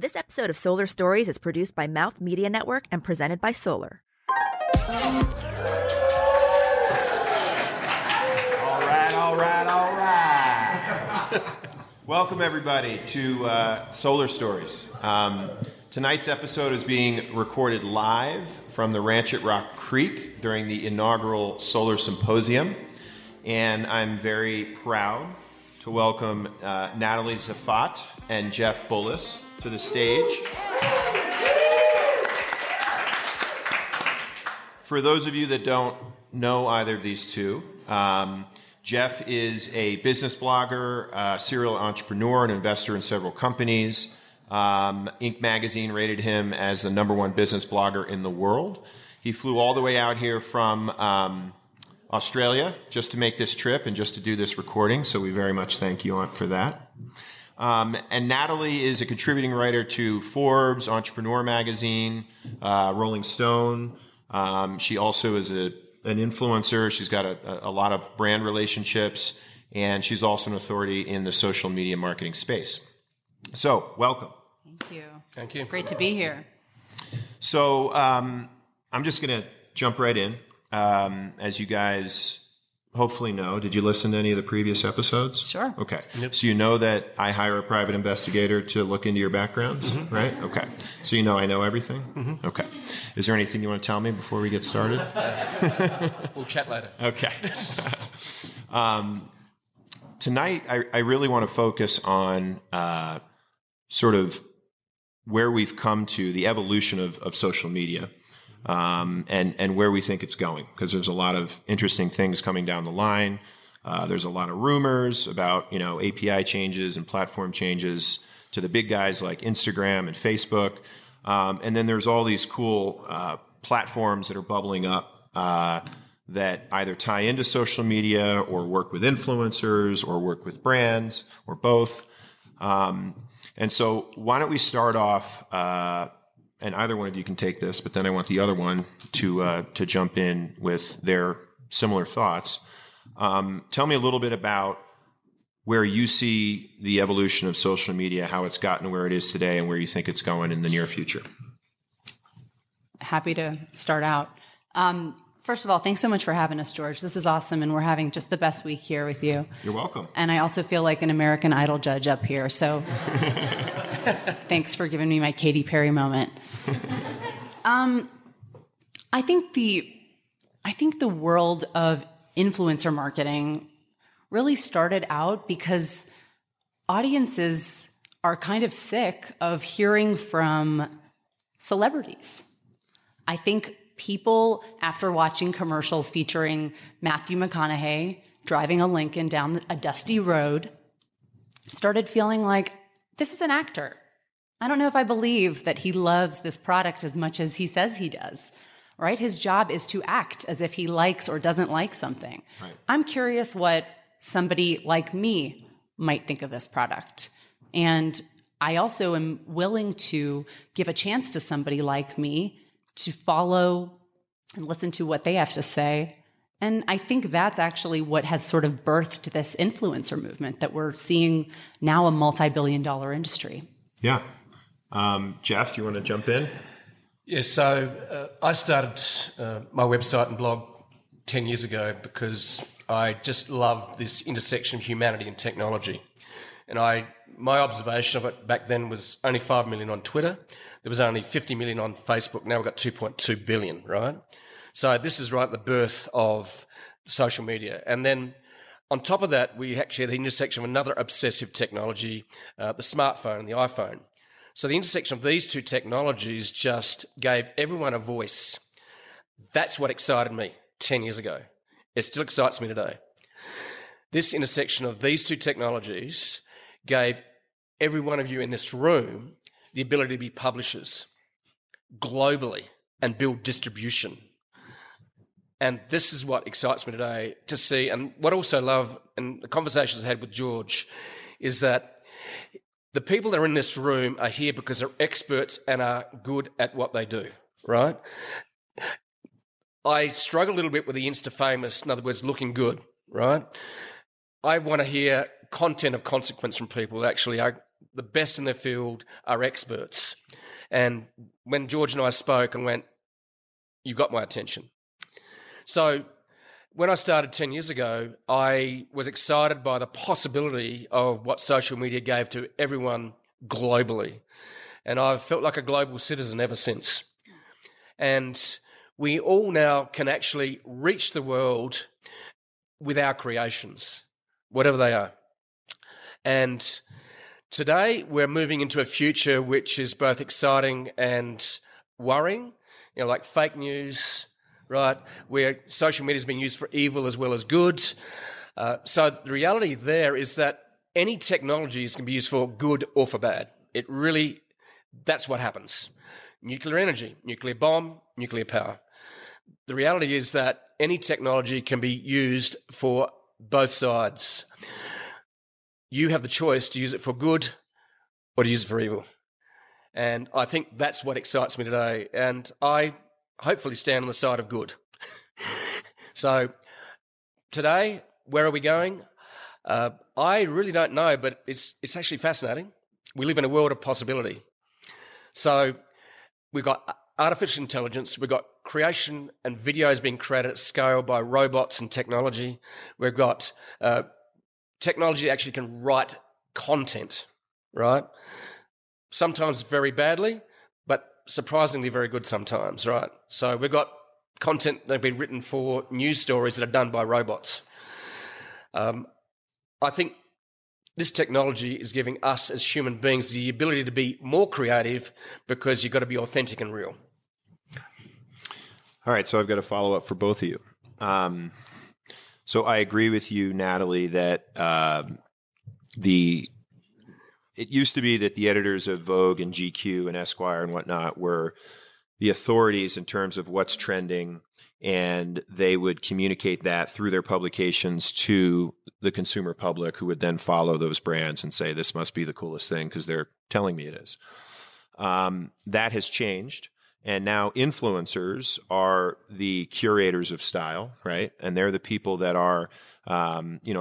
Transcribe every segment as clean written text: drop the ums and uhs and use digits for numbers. This episode of Solar Stories is produced by Mouth Media Network and presented by Solar. All right. Welcome, everybody, to Solar Stories. Tonight's episode is being recorded live from the Ranch at Rock Creek during the inaugural Solar Symposium. And I'm very proud to welcome Natalie Zafat and Jeff Bullis to the stage. For those of you that don't know either of these two, Jeff is a business blogger, a serial entrepreneur, an investor in several companies. Inc magazine rated him as the #1 business blogger in the world. He flew all the way out here from Australia just to make this trip and just to do this recording, so we very much thank you, Aunt, for that. And Natalie is a contributing writer to Forbes, Entrepreneur Magazine, Rolling Stone. She also is an influencer. She's got a lot of brand relationships, and she's also an authority in the social media marketing space. So, welcome. Thank you. Thank you. Great to be here. So, I'm just going to jump right in. As you guys hopefully know, did you listen to any of the previous episodes? Sure. Okay. Yep. So you know that I hire a private investigator to look into your background, right? Okay. So you know I know everything? Okay. Is there anything you want to tell me before we get started? We'll chat later. Okay. Tonight, I really want to focus on sort of where we've come to, the evolution of social media. And where we think it's going, because there's a lot of interesting things coming down the line. There's a lot of rumors about, API changes and platform changes to the big guys like Instagram and Facebook. And then there's all these cool platforms that are bubbling up that either tie into social media or work with influencers or work with brands or both. And so why don't we start off... and either one of you can take this, but then I want the other one to jump in with their similar thoughts. Tell me a little bit about where you see the evolution of social media, how it's gotten to where it is today, and where you think it's going in the near future. Happy to start out. First of all, thanks so much for having us, George. This is awesome, and we're having just the best week here with you. You're welcome. And I also feel like an American Idol judge up here, so... Thanks for giving me my Katy Perry moment. I think the world of influencer marketing really started out because audiences are kind of sick of hearing from celebrities. I think people, after watching commercials featuring Matthew McConaughey driving a Lincoln down a dusty road, started feeling like, this is an actor. I don't know if I believe that he loves this product as much as he says he does, right? His job is to act as if he likes or doesn't like something. Right. I'm curious what somebody like me might think of this product. And I also am willing to give a chance to somebody like me to follow and listen to what they have to say. And I think that's actually what has sort of birthed this influencer movement that we're seeing now, a multi-billion-dollar industry. Yeah. Jeff, do you want to jump in? Yeah, so I started my website and blog 10 years ago because I just loved this intersection of humanity and technology. And my observation of it back then was only 5 million on Twitter. There was only 50 million on Facebook. Now we've got 2.2 billion, right? So this is right at the birth of social media. And then on top of that, we actually had the intersection of another obsessive technology, the smartphone and the iPhone. So the intersection of these two technologies just gave everyone a voice. That's what excited me 10 years ago. It still excites me today. This intersection of these two technologies gave every one of you in this room the ability to be publishers globally and build distribution. And this is what excites me today to see. And what I also love, and the conversations I had with George, is that the people that are in this room are here because they're experts and are good at what they do, right? I struggle a little bit with the Insta-famous, in other words, looking good, right? I want to hear content of consequence from people that actually are the best in their field are experts. And when George and I spoke, I went, you got my attention. So when I started 10 years ago, I was excited by the possibility of what social media gave to everyone globally. And I've felt like a global citizen ever since. And we all now can actually reach the world with our creations, whatever they are. And today we're moving into a future which is both exciting and worrying, you know, like fake news, right, where social media is being used for evil as well as good. So the reality there is that any technologies can be used for good or for bad. It really, that's what happens. Nuclear energy, nuclear bomb, nuclear power. The reality is that any technology can be used for both sides. You have the choice to use it for good or to use it for evil. And I think that's what excites me today. And I hopefully stand on the side of good. So today, where are we going? I really don't know, but it's actually fascinating. We live in a world of possibility. So we've got artificial intelligence, we've got creation and videos being created at scale by robots and technology. We've got technology that actually can write content, right? Sometimes very badly, but surprisingly very good sometimes, right? So we've got content that have been written for news stories that are done by robots. I think this technology is giving us as human beings the ability to be more creative because you've got to be authentic and real. All right, so I've got a follow-up for both of you. So I agree with you, Natalie, that it used to be that the editors of Vogue and GQ and Esquire and whatnot were the authorities in terms of what's trending, and they would communicate that through their publications to the consumer public, who would then follow those brands and say, this must be the coolest thing because they're telling me it is. That has changed. And now influencers are the curators of style, right? And they're the people that are, if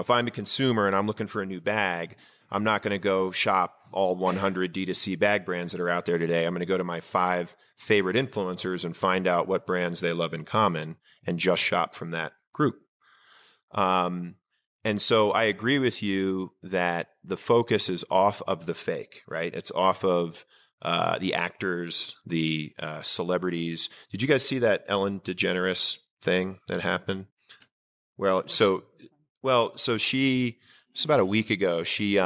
I'm a consumer and I'm looking for a new bag, I'm not going to go shop all 100 D2C bag brands that are out there today. I'm going to go to my 5 favorite influencers and find out what brands they love in common and just shop from that group. And so I agree with you that the focus is off of the fake, right? It's off of the actors, the celebrities. Did you guys see that Ellen DeGeneres thing that happened? Well, so she, it's about a week ago, she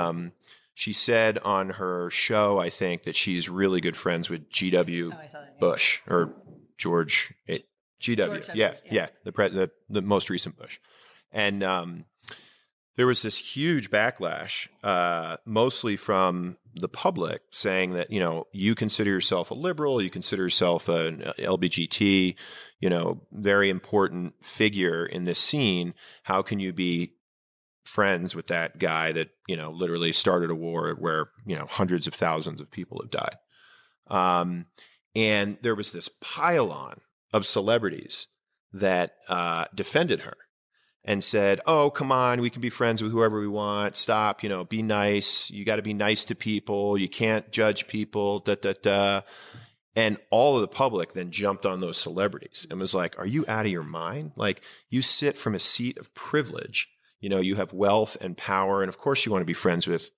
said on her show, I think, that she's really good friends with G.W. Bush, or George G.W. Yeah, the most recent Bush, and there was this huge backlash, mostly from the public, saying that, you consider yourself a liberal, you consider yourself an LGBT, very important figure in this scene. How can you be friends with that guy that, literally started a war where, hundreds of thousands of people have died? And there was this pile-on of celebrities that defended her and said, oh, come on, we can be friends with whoever we want. Stop, be nice. You got to be nice to people. You can't judge people, da-da-da. And all of the public then jumped on those celebrities and was like, are you out of your mind? Like, you sit from a seat of privilege. You have wealth and power, and of course you want to be friends with,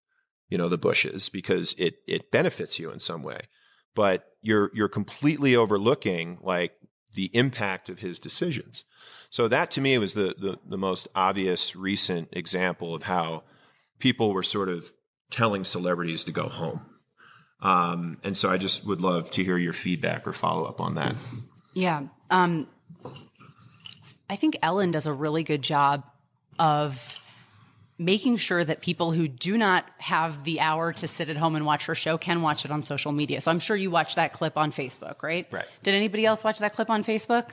the Bushes because it benefits you in some way. But you're completely overlooking, like, the impact of his decisions. So that, to me, was the most obvious recent example of how people were sort of telling celebrities to go home. And so I just would love to hear your feedback or follow up on that. Yeah. I think Ellen does a really good job of making sure that people who do not have the hour to sit at home and watch her show can watch it on social media. So I'm sure you watched that clip on Facebook, right? Right. Did anybody else watch that clip on Facebook?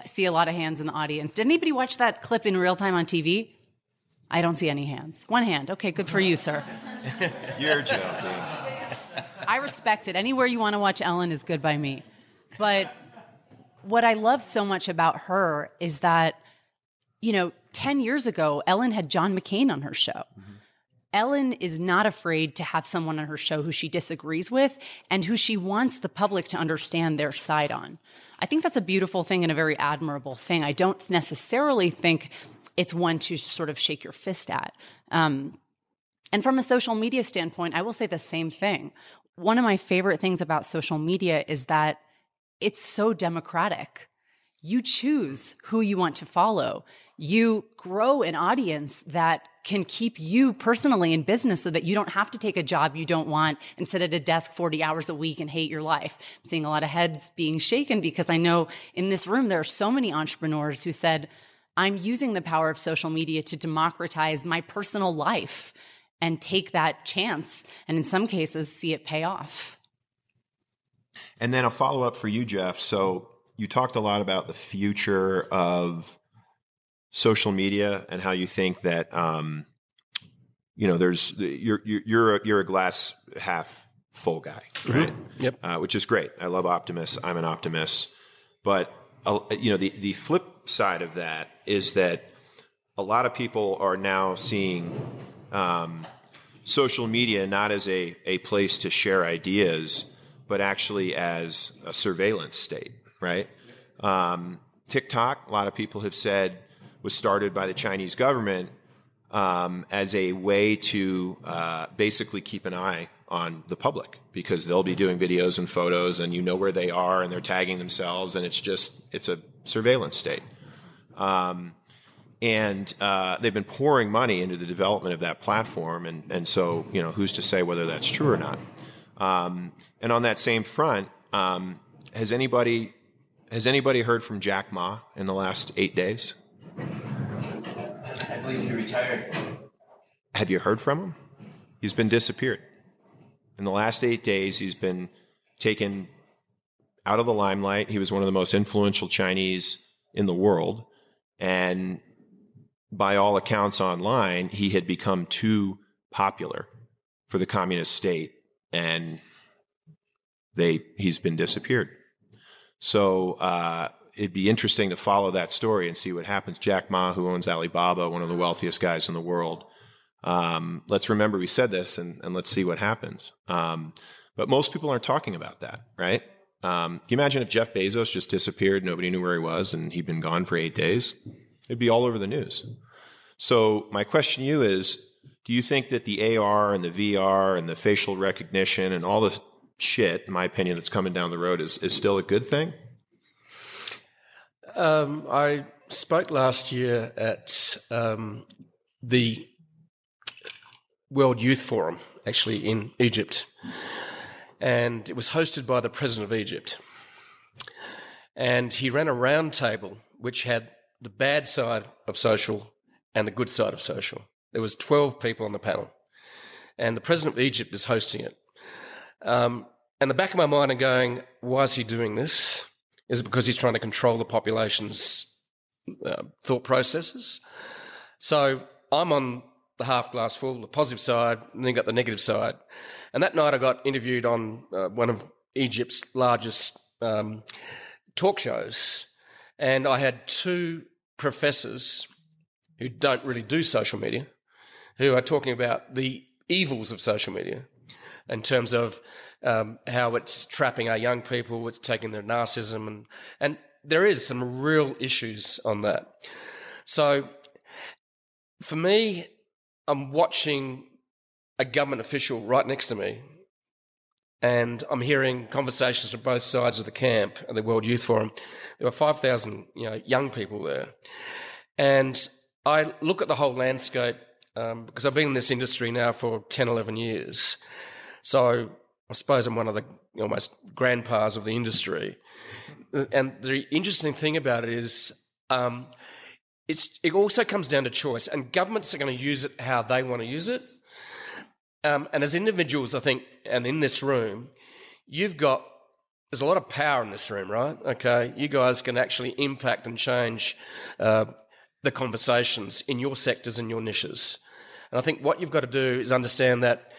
I see a lot of hands in the audience. Did anybody watch that clip in real time on TV? I don't see any hands. One hand. Okay, good for you, sir. You're joking. I respect it. Anywhere you want to watch Ellen is good by me. But what I love so much about her is that, 10 years ago, Ellen had John McCain on her show. Mm-hmm. Ellen is not afraid to have someone on her show who she disagrees with and who she wants the public to understand their side on. I think that's a beautiful thing and a very admirable thing. I don't necessarily think it's one to sort of shake your fist at. And from a social media standpoint, I will say the same thing. One of my favorite things about social media is that it's so democratic. You choose who you want to follow. You grow an audience that can keep you personally in business so that you don't have to take a job you don't want and sit at a desk 40 hours a week and hate your life. I'm seeing a lot of heads being shaken because I know in this room there are so many entrepreneurs who said, I'm using the power of social media to democratize my personal life and take that chance and in some cases see it pay off. And then a follow-up for you, Jeff. So you talked a lot about the future of social media and how you think that, there's you're a glass half full guy, right? Mm-hmm. Yep. Which is great. I love optimists. I'm an optimist, but the flip side of that is that a lot of people are now seeing social media not as a place to share ideas, but actually as a surveillance state, right? TikTok, a lot of people have said, was started by the Chinese government as a way to basically keep an eye on the public, because they'll be doing videos and photos and you know where they are and they're tagging themselves, and it's a surveillance state. And they've been pouring money into the development of that platform, and so who's to say whether that's true or not? And on that same front, has anybody heard from Jack Ma in the last 8 days? I believe he retired. Have you heard from him? He's been disappeared. In the last 8 days, he's been taken out of the limelight. He was one of the most influential Chinese in the world. And by all accounts online, he had become too popular for the communist state. And he's been disappeared. So it'd be interesting to follow that story and see what happens. Jack Ma, who owns Alibaba, one of the wealthiest guys in the world. Let's remember we said this, and let's see what happens. But most people aren't talking about that, right? Can you imagine if Jeff Bezos just disappeared, nobody knew where he was, and he'd been gone for 8 days? It'd be all over the news. So my question to you is, do you think that the AR and the VR and the facial recognition and all the shit, in my opinion, that's coming down the road is still a good thing? I spoke last year at the World Youth Forum, actually in Egypt, and it was hosted by the president of Egypt. And he ran a round table which had the bad side of social and the good side of social. There was 12 people on the panel, and the president of Egypt is hosting it. And the back of my mind, I'm going, why is he doing this? Is it because he's trying to control the population's thought processes? So I'm on the half glass full, the positive side, and then got the negative side. And that night I got interviewed on one of Egypt's largest talk shows, and I had two professors who don't really do social media, who are talking about the evils of social media in terms of how it's trapping our young people, it's taking their narcissism, and there is some real issues on that. So for me, I'm watching a government official right next to me, and I'm hearing conversations from both sides of the camp at the World Youth Forum. There were 5,000 young people there. And I look at the whole landscape because I've been in this industry now for 10, 11 years. So I suppose I'm one of the almost grandpas of the industry. And the interesting thing about it is it also comes down to choice, and governments are going to use it how they want to use it. And as individuals, I think, and in this room, there's a lot of power in this room, right? Okay, you guys can actually impact and change the conversations in your sectors and your niches. And I think what you've got to do is understand that,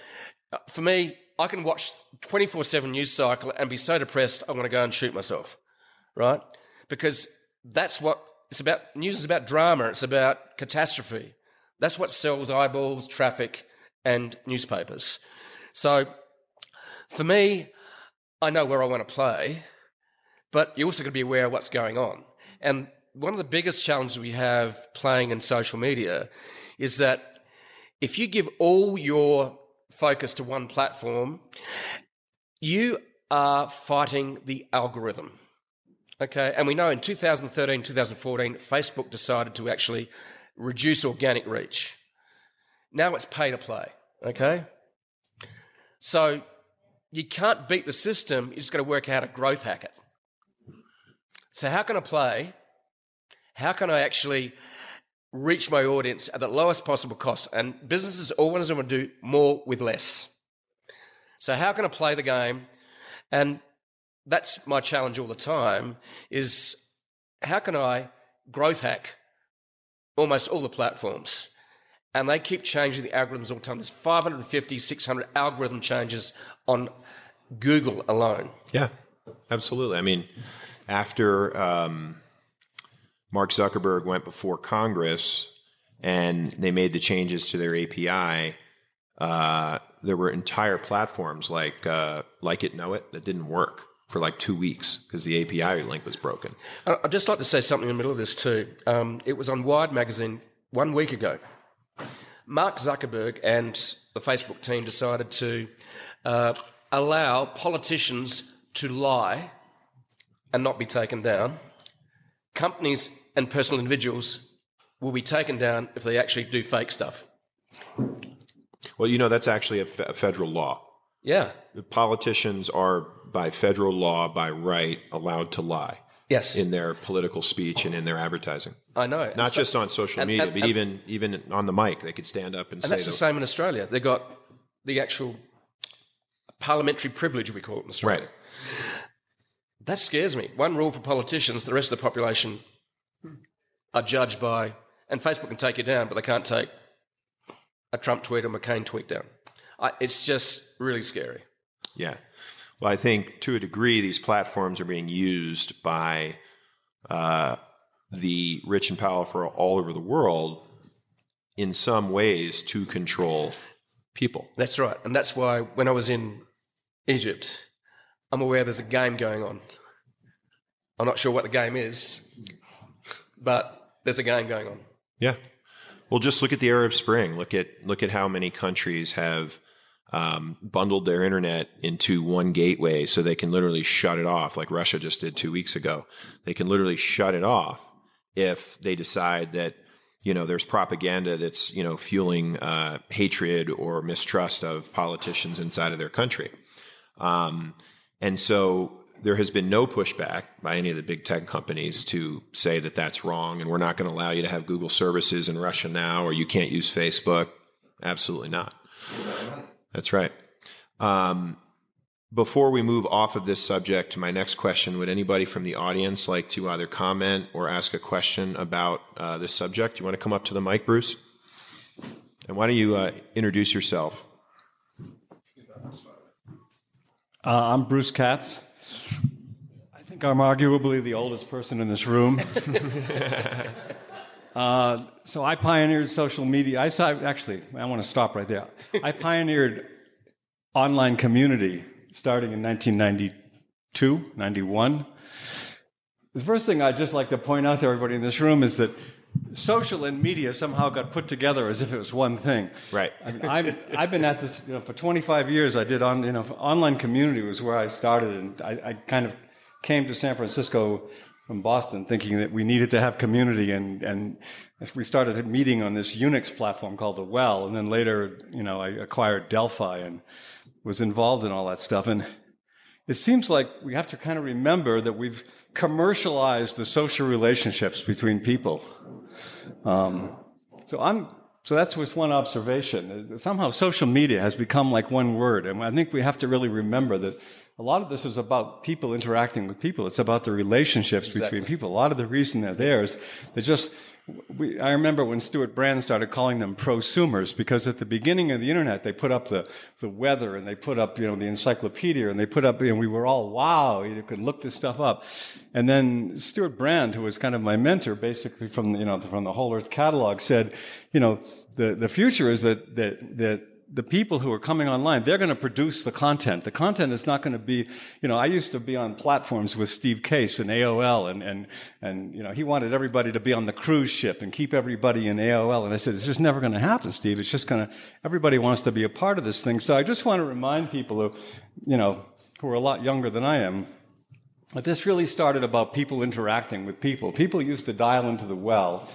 for me, I can watch 24/7 news cycle and be so depressed I want to go and shoot myself, right? Because that's what it's about. News is about drama. It's about catastrophe. That's what sells eyeballs, traffic, and newspapers. So for me, I know where I want to play, but you're also going to be aware of what's going on. And one of the biggest challenges we have playing in social media is that if you give all your focus to one platform, you are fighting the algorithm. Okay, and we know in 2013, 2014, Facebook decided to actually reduce organic reach. Now it's pay to play, okay? So you can't beat the system, you just got to work out how to growth hack it. So how can I play? How can I actually reach my audience at the lowest possible cost? And businesses always want to do more with less. So how can I play the game? And that's my challenge all the time, is how can I growth hack almost all the platforms? And they keep changing the algorithms all the time. There's 550, 600 algorithm changes on Google alone. Yeah, absolutely. I mean, after Mark Zuckerberg went before Congress and they made the changes to their API, there were entire platforms like It, Know It that didn't work for like 2 weeks because the API link was broken. I'd just like to say something in the middle of this too. It was on Wired magazine 1 week ago. Mark Zuckerberg and the Facebook team decided to allow politicians to lie and not be taken down. Companies and personal individuals will be taken down if they actually do fake stuff. Well, you know, that's actually a federal law. Yeah. The politicians are, by federal law, by right, allowed to lie. Yes. In their political speech and in their advertising. I know. Not so, just on social media, but even on the mic. They could stand up and say... And that's the same in Australia. They got the actual parliamentary privilege, we call it in Australia. Right. That scares me. One rule for politicians, the rest of the population are judged by... And Facebook can take you down, but they can't take a Trump tweet or McCain tweet down. It's just really scary. Yeah. Well, I think to a degree, these platforms are being used by the rich and powerful all over the world in some ways to control people. That's right. And that's why when I was in Egypt, I'm aware there's a game going on. I'm not sure what the game is, but there's a game going on. Yeah. Well, just look at the Arab Spring. Look at how many countries have... bundled their internet into one gateway so they can literally shut it off, like Russia just did 2 weeks ago. They can literally shut it off if they decide that, you know, there's propaganda that's, you know, fueling hatred or mistrust of politicians inside of their country. And so there has been no pushback by any of the big tech companies to say that that's wrong and we're not going to allow you to have Google services in Russia now or you can't use Facebook. Absolutely not. That's right. Before we move off of this subject to my next question, would anybody from the audience like to either comment or ask a question about this subject? Do you want to come up to the mic, Bruce? And why don't you introduce yourself? I'm Bruce Katz. I think I'm arguably the oldest person in this room. So I pioneered social media. I want to stop right there. I pioneered online community starting in 1992, 91. The first thing I'd just like to point out to everybody in this room is that social and media somehow got put together as if it was one thing. Right. I mean, I've been at this, you know, for 25 years. I did online community was where I started, and I kind of came to San Francisco from Boston thinking that we needed to have community, and we started a meeting on this Unix platform called the Well, and then later, you know, I acquired Delphi and was involved in all that stuff. And it seems like we have to kind of remember that we've commercialized the social relationships between people. So that's just one observation. Somehow social media has become like one word, and I think we have to really remember that a lot of this is about people interacting with people. It's about the relationships between people. A lot of the reason they're there is they just... I remember when Stuart Brand started calling them prosumers, because at the beginning of the internet, they put up the weather, and they put up, you know, the encyclopedia, and they put up, and we were all, wow, you could look this stuff up. And then Stuart Brand, who was kind of my mentor, basically from the Whole Earth Catalog, said, you know, the future is that the people who are coming online, they're going to produce the content. The content is not going to be, you know, I used to be on platforms with Steve Case and AOL, and you know, he wanted everybody to be on the cruise ship and keep everybody in AOL. And I said, it's just never going to happen, Steve. It's just going to, everybody wants to be a part of this thing. So I just want to remind people who, you know, who are a lot younger than I am, that this really started about people interacting with people. People used to dial into the Well,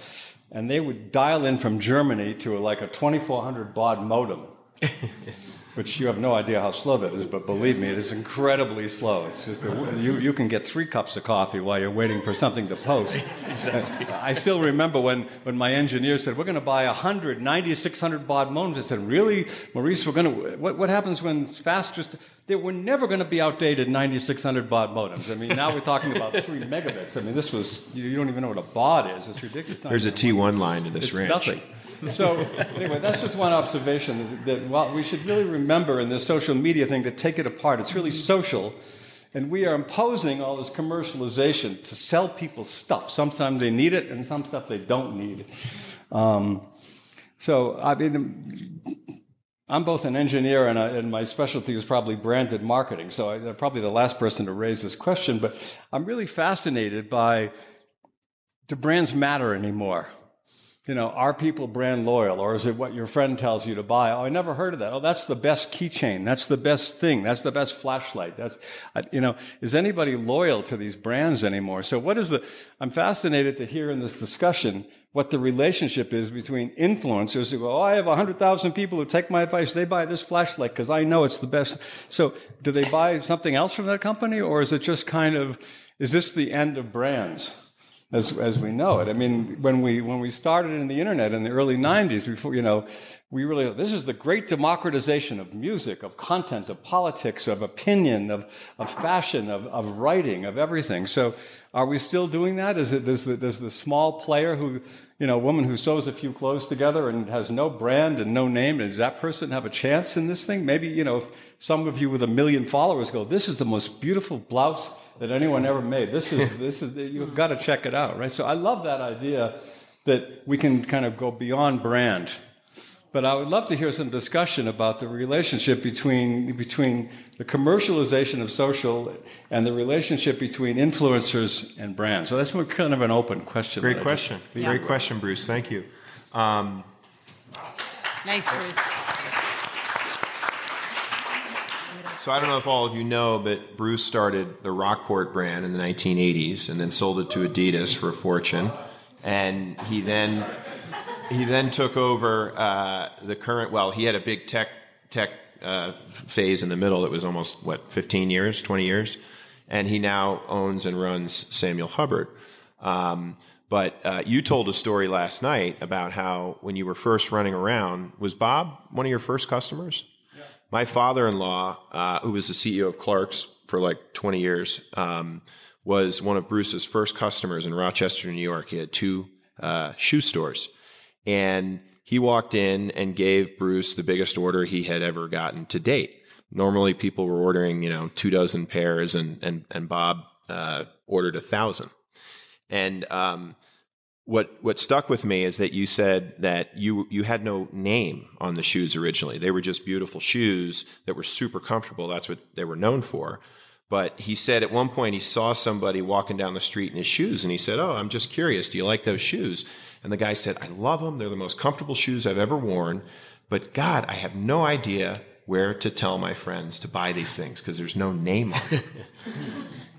and they would dial in from Germany to like a 2400 baud modem, which you have no idea how slow that is, but believe me, it is incredibly slow. It's just you can get 3 cups of coffee while you're waiting for something to post. Exactly. I still remember when my engineer said, we're going to buy 100 9600 baud modems. I said, really, Maurice, we're going to, what happens when it's fastest? They were never going to be outdated 9600 baud modems. I mean, now we're talking about 3 megabits. I mean, this was, you don't even know what a baud is. It's ridiculous. There's a T1 line to this ranch. It's nothing. So anyway, that's just one observation that while we should really remember in this social media thing to take it apart. It's really social. And we are imposing all this commercialization to sell people stuff. Sometimes they need it and some stuff they don't need. So, I mean, I'm both an engineer and my specialty is probably branded marketing, so I'm probably the last person to raise this question, but I'm really fascinated by, do brands matter anymore? You know, are people brand loyal, or is it what your friend tells you to buy? Oh, I never heard of that. Oh, that's the best keychain. That's the best thing. That's the best flashlight. That's, you know, is anybody loyal to these brands anymore? So what is the, I'm fascinated to hear in this discussion what the relationship is between influencers who go, oh, I have 100,000 people who take my advice. They buy this flashlight because I know it's the best. So do they buy something else from that company, or is it just kind of, is this the end of brands? As we know it. I mean, when we started in the internet in the early 90s, before, you know, we really, this is the great democratization of music, of content, of politics, of opinion, of fashion, of writing, of everything. So are we still doing that? Is it, does the small player who, you know, woman who sews a few clothes together and has no brand and no name, does that person have a chance in this thing? Maybe, you know, if some of you with 1 million followers go, this is the most beautiful blouse that anyone ever made. This is you've got to check it out, right? So I love that idea that we can kind of go beyond brand. But I would love to hear some discussion about the relationship between the commercialization of social and the relationship between influencers and brands. So that's kind of an open question. Great question. Yeah. Great question, Bruce. Thank you. Nice, Bruce. So I don't know if all of you know, but Bruce started the Rockport brand in the 1980s and then sold it to Adidas for a fortune. And he then took over the current, well, he had a big tech phase in the middle that was almost, 20 years? And he now owns and runs Samuel Hubbard. But you told a story last night about how when you were first running around, was Bob one of your first customers? My father-in-law, who was the CEO of Clark's for like 20 years, was one of Bruce's first customers in Rochester, New York. He had 2 shoe stores. And he walked in and gave Bruce the biggest order he had ever gotten to date. Normally, people were ordering, 2 dozen pairs, and Bob ordered 1,000. And What stuck with me is that you said that you had no name on the shoes originally. They were just beautiful shoes that were super comfortable. That's what they were known for. But he said at one point he saw somebody walking down the street in his shoes, and he said, oh, I'm just curious, do you like those shoes? And the guy said, I love them. They're the most comfortable shoes I've ever worn. But God, I have no idea where to tell my friends to buy these things because there's no name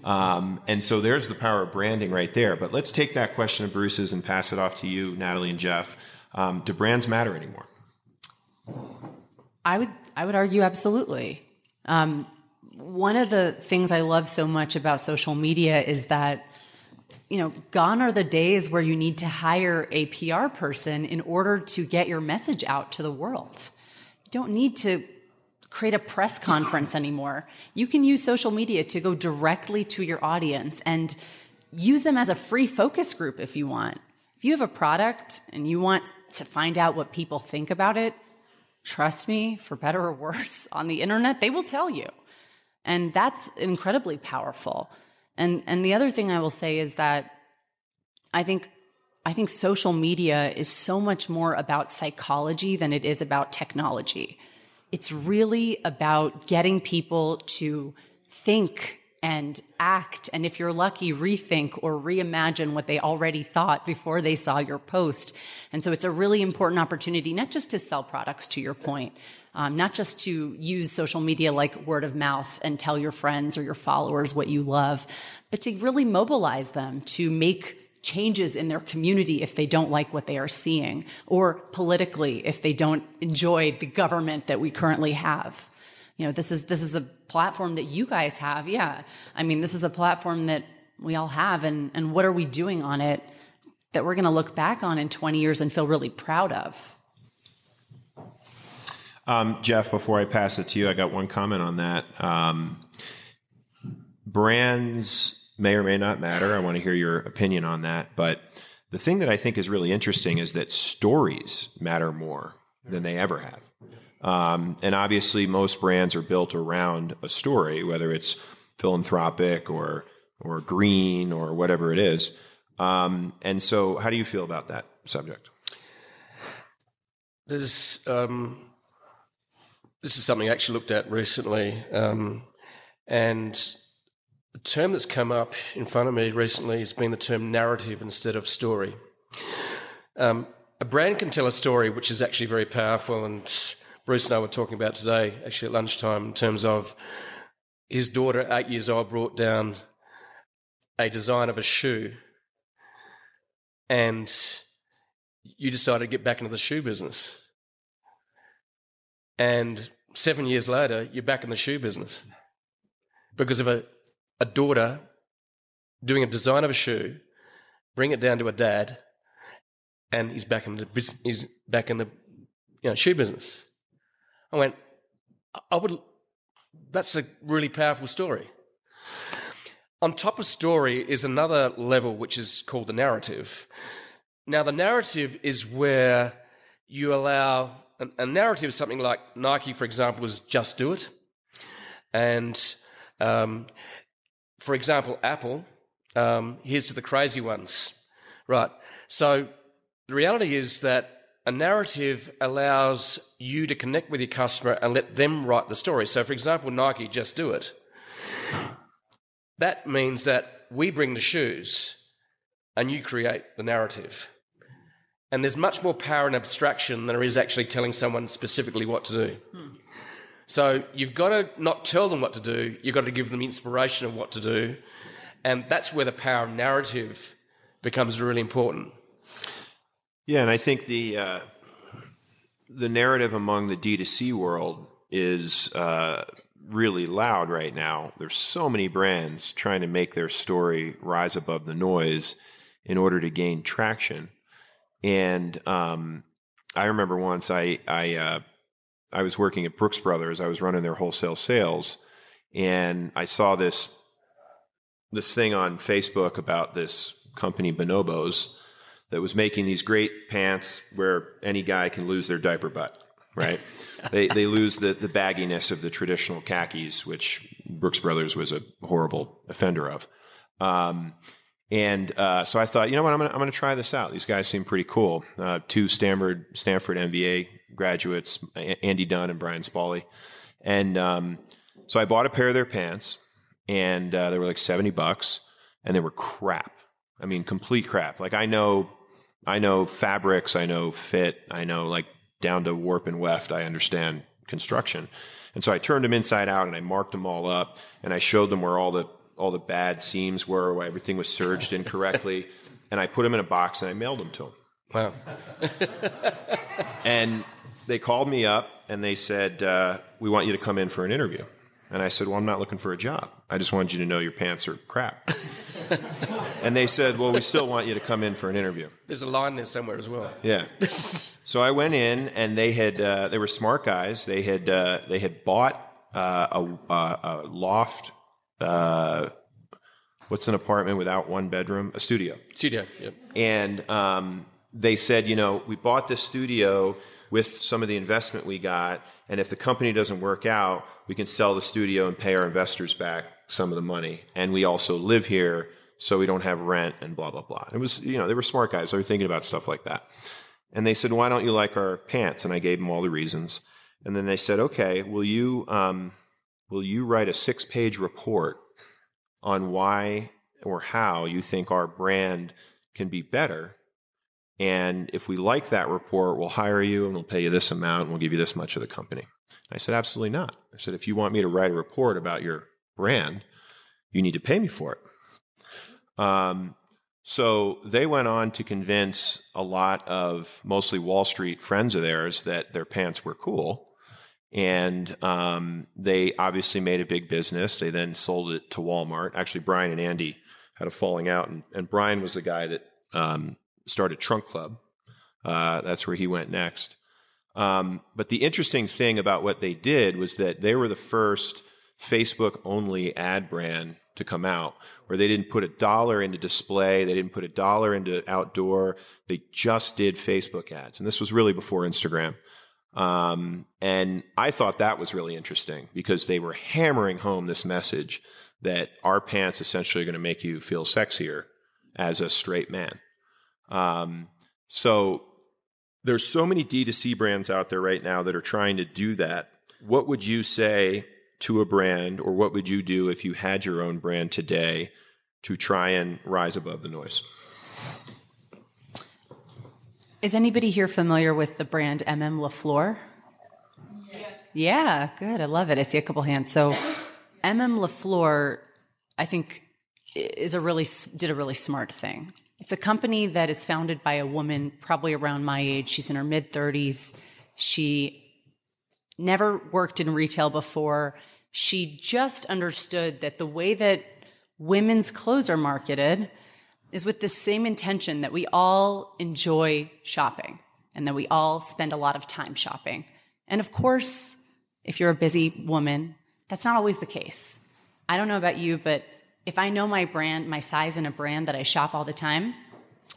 on them. And so there's the power of branding right there. But let's take that question of Bruce's and pass it off to you, Natalie and Jeff. Do brands matter anymore? I would argue absolutely. One of the things I love so much about social media is that, gone are the days where you need to hire a PR person in order to get your message out to the world. You don't need to create a press conference anymore. You can use social media to go directly to your audience and use them as a free focus group if you want. If you have a product and you want to find out what people think about it, trust me, for better or worse, on the internet, they will tell you. And that's incredibly powerful. And the other thing I will say is that I think social media is so much more about psychology than it is about technology. It's really about getting people to think and act, and if you're lucky, rethink or reimagine what they already thought before they saw your post. And so it's a really important opportunity, not just to sell products, to your point, not just to use social media like word of mouth and tell your friends or your followers what you love, but to really mobilize them to make changes in their community if they don't like what they are seeing, or politically if they don't enjoy the government that we currently have. You know, this is a platform that you guys have. Yeah. I mean, this is a platform that we all have, and what are we doing on it that we're going to look back on in 20 years and feel really proud of? Jeff, before I pass it to you, I got one comment on that. Brands may or may not matter. I want to hear your opinion on that. But the thing that I think is really interesting is that stories matter more than they ever have. And obviously most brands are built around a story, whether it's philanthropic or green or whatever it is. And so how do you feel about that subject? This is something I actually looked at recently. And the term that's come up in front of me recently has been the term narrative instead of story. A brand can tell a story, which is actually very powerful, and Bruce and I were talking about today, actually at lunchtime, in terms of his daughter, 8 years old, brought down a design of a shoe, and you decided to get back into the shoe business. And 7 years later, you're back in the shoe business because of a daughter doing a design of a shoe, bring it down to a dad, and he's back in the shoe business. I went, that's a really powerful story. On top of story is another level, which is called the narrative. Now, the narrative is where you allow, a narrative is something like Nike, for example, is just do it. And, for example, Apple, here's to the crazy ones, right? So the reality is that a narrative allows you to connect with your customer and let them write the story. So, for example, Nike, just do it. That means that we bring the shoes and you create the narrative. And there's much more power in abstraction than there is actually telling someone specifically what to do. So you've got to not tell them what to do. You've got to give them inspiration of what to do. And that's where the power of narrative becomes really important. Yeah, and I think the narrative among the D2C world is really loud right now. There's so many brands trying to make their story rise above the noise in order to gain traction. And I remember once I was working at Brooks Brothers. I was running their wholesale sales, and I saw this thing on Facebook about this company Bonobos that was making these great pants where any guy can lose their diaper butt, right? they lose the bagginess of the traditional khakis, which Brooks Brothers was a horrible offender of. So I thought, you know what, I'm gonna try this out. These guys seem pretty cool. Two Stanford MBA graduates, Andy Dunn and Brian Spauley. And so I bought a pair of their pants, and they were like $70, and they were crap. I mean, complete crap. Like I know fabrics, I know fit, I know like down to warp and weft, I understand construction. And so I turned them inside out and I marked them all up and I showed them where all the bad seams were, where everything was surged incorrectly. And I put them in a box and I mailed them to them. Wow. And they called me up and they said, we want you to come in for an interview. And I said, well, I'm not looking for a job. I just wanted you to know your pants are crap. And they said, well, we still want you to come in for an interview. There's a line there somewhere as well. Yeah. So I went in, and they were smart guys. They had bought a loft, what's an apartment without one bedroom? A studio. Studio, yep. And they said, we bought this studio with some of the investment we got, and if the company doesn't work out, we can sell the studio and pay our investors back some of the money. And we also live here, so we don't have rent and blah, blah, blah. It was, they were smart guys. They were thinking about stuff like that. And they said, why don't you like our pants? And I gave them all the reasons. And then they said, okay, will you write a 6-page report on why or how you think our brand can be better? And if we like that report, we'll hire you and we'll pay you this amount and we'll give you this much of the company. And I said, absolutely not. I said, if you want me to write a report about your brand, you need to pay me for it. So they went on to convince a lot of mostly Wall Street friends of theirs that their pants were cool. And they obviously made a big business. They then sold it to Walmart. Actually, Brian and Andy had a falling out. And Brian was the guy that started Trunk Club. That's where he went next. But the interesting thing about what they did was that they were the first Facebook-only ad brand to come out, where they didn't put $1 into display. They didn't put $1 into outdoor. They just did Facebook ads. And this was really before Instagram. And I thought that was really interesting because they were hammering home this message that our pants essentially are going to make you feel sexier as a straight man. So there's so many D2C brands out there right now that are trying to do that. What would you say to a brand, or what would you do if you had your own brand today to try and rise above the noise? Is anybody here familiar with the brand M.M. LaFleur? Yeah, good. I love it. I see a couple hands. So M.M. LaFleur, I think, did a really smart thing. It's a company that is founded by a woman probably around my age. She's in her mid-30s. She never worked in retail before. She just understood that the way that women's clothes are marketed is with the same intention that we all enjoy shopping and that we all spend a lot of time shopping. And of course, if you're a busy woman, that's not always the case. I don't know about you, but if I know my brand, my size in a brand that I shop all the time,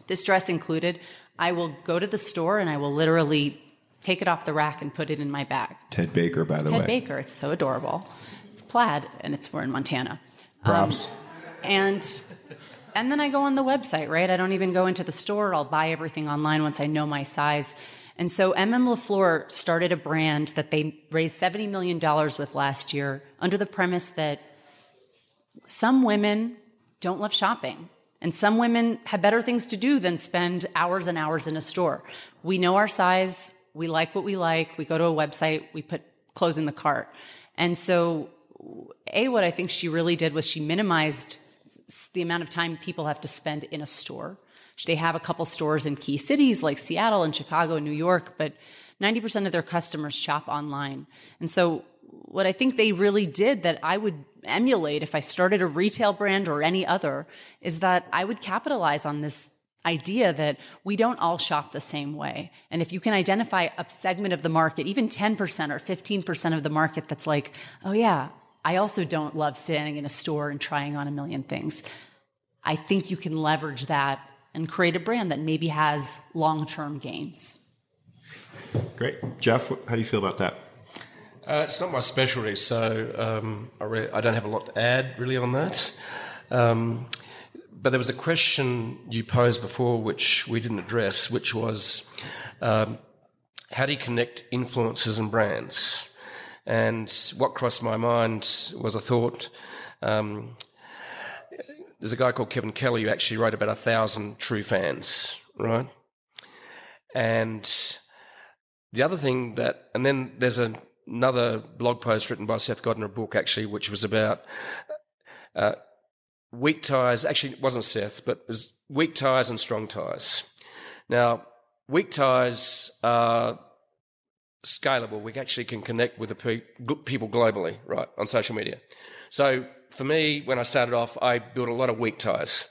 this dress included, I will go to the store and I will literally take it off the rack and put it in my bag. Ted Baker, by the way. Ted Baker. It's so adorable. It's plaid, and we're in Montana. Props. And then I go on the website, right? I don't even go into the store. I'll buy everything online once I know my size. And so M.M. LaFleur started a brand that they raised $70 million with last year under the premise that some women don't love shopping. And some women have better things to do than spend hours and hours in a store. We know our size. We like what we like. We go to a website. We put clothes in the cart. And so, what I think she really did was she minimized the amount of time people have to spend in a store. They have a couple stores in key cities like Seattle and Chicago and New York, but 90% of their customers shop online. And so what I think they really did that I would emulate if I started a retail brand or any other is that I would capitalize on this idea that we don't all shop the same way. And if you can identify a segment of the market, even 10% or 15% of the market that's like, oh yeah, I also don't love standing in a store and trying on a million things. I think you can leverage that and create a brand that maybe has long-term gains. Great. Jeff, how do you feel about that? It's not my specialty, so I don't have a lot to add really on that. But there was a question you posed before which we didn't address, which was how do you connect influencers and brands? And what crossed my mind was a thought. There's a guy called Kevin Kelly who actually wrote about 1,000 true fans, right? And the other thing that, and then there's another blog post written by Seth Godin, a book actually, which was about weak ties. Actually, it wasn't Seth, but it was weak ties and strong ties. Now, weak ties are scalable. We actually can connect with the people globally, right, on social media. So for me, when I started off, I built a lot of weak ties.